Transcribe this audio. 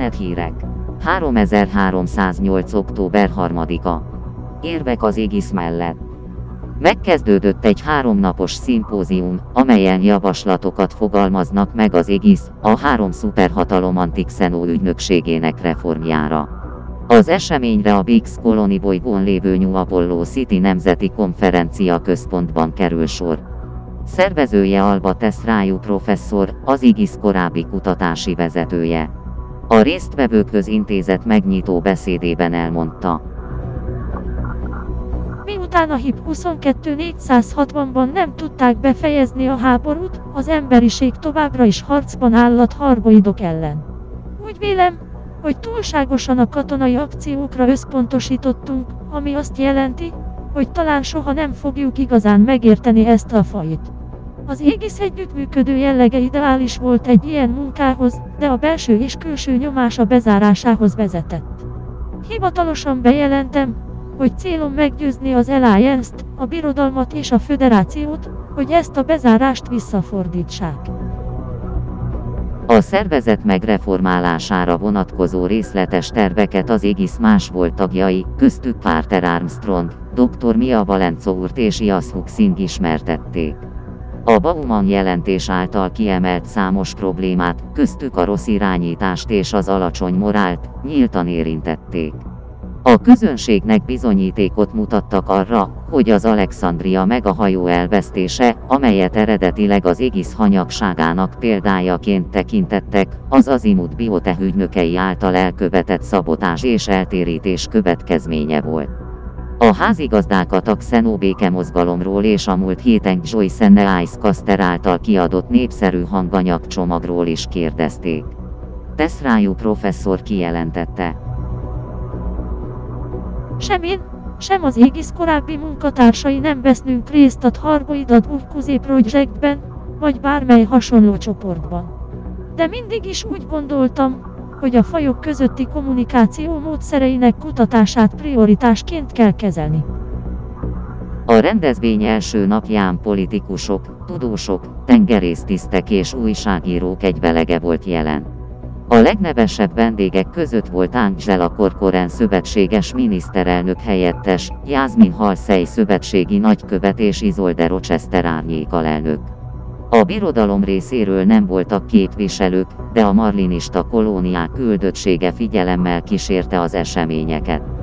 Valnet Hírek. 3308. október 3-a. Érvek az Aegis mellett. Megkezdődött egy 3 napos szimpózium, amelyen javaslatokat fogalmaznak meg az Aegis, a 3 szuperhatalom Antik Szenó ügynökségének reformjára. Az eseményre a Bigs Colony Boygón lévő New Apollo City nemzeti konferencia központban kerül sor. Szervezője Alba Teszrájú professzor, az Aegis korábbi kutatási vezetője. A résztvevők közintézet megnyitó beszédében elmondta: miután a HIP 22460-ban nem tudták befejezni a háborút, az emberiség továbbra is harcban áll a hargoidok ellen. Úgy vélem, hogy túlságosan a katonai akciókra összpontosítottunk, ami azt jelenti, hogy talán soha nem fogjuk igazán megérteni ezt a fajt. Az Aegis együttműködő jellege ideális volt egy ilyen munkához, de a belső és külső nyomás a bezárásához vezetett. Hivatalosan bejelentem, hogy célom meggyőzni az Alliance-t, a birodalmat és a föderációt, hogy ezt a bezárást visszafordítsák. A szervezet megreformálására vonatkozó részletes terveket az Aegis más volt tagjai, köztük Carter Armstrong, dr. Mia Valenco úrt és Iasz Huxing ismertették. A Bauman jelentés által kiemelt számos problémát, köztük a rossz irányítást és az alacsony morált, nyíltan érintették. A közönségnek bizonyítékot mutattak arra, hogy az Alexandria megahajó elvesztése, amelyet eredetileg az Aegis hanyagságának példájaként tekintettek, az Azimuth biotech ügynökei által elkövetett szabotás és eltérítés következménye volt. A házigazdák a taxennó békemozgalomról és a múlt héten Zsói szenez kasztel által kiadott népszerű hanganyagcsomagról is kérdezték. Teszrájú professzor kijelentette: sem én, sem az Aegis korábbi munkatársai nem veszünk részt a Hargonidat UK projektben, vagy bármely hasonló csoportban. De mindig is úgy gondoltam, hogy a fajok közötti kommunikáció módszereinek kutatását prioritásként kell kezelni. A rendezvény első napján politikusok, tudósok, tengerésztisztek és újságírók egyvelege volt jelen. A legnevesebb vendégek között volt Angela Corcoran szövetséges miniszterelnök helyettes, Jászmin Halszely szövetségi nagykövet és Isolde Rochester árnyékalelnök. A birodalom részéről nem voltak képviselők, de a marlinista kolóniák küldöttsége figyelemmel kísérte az eseményeket.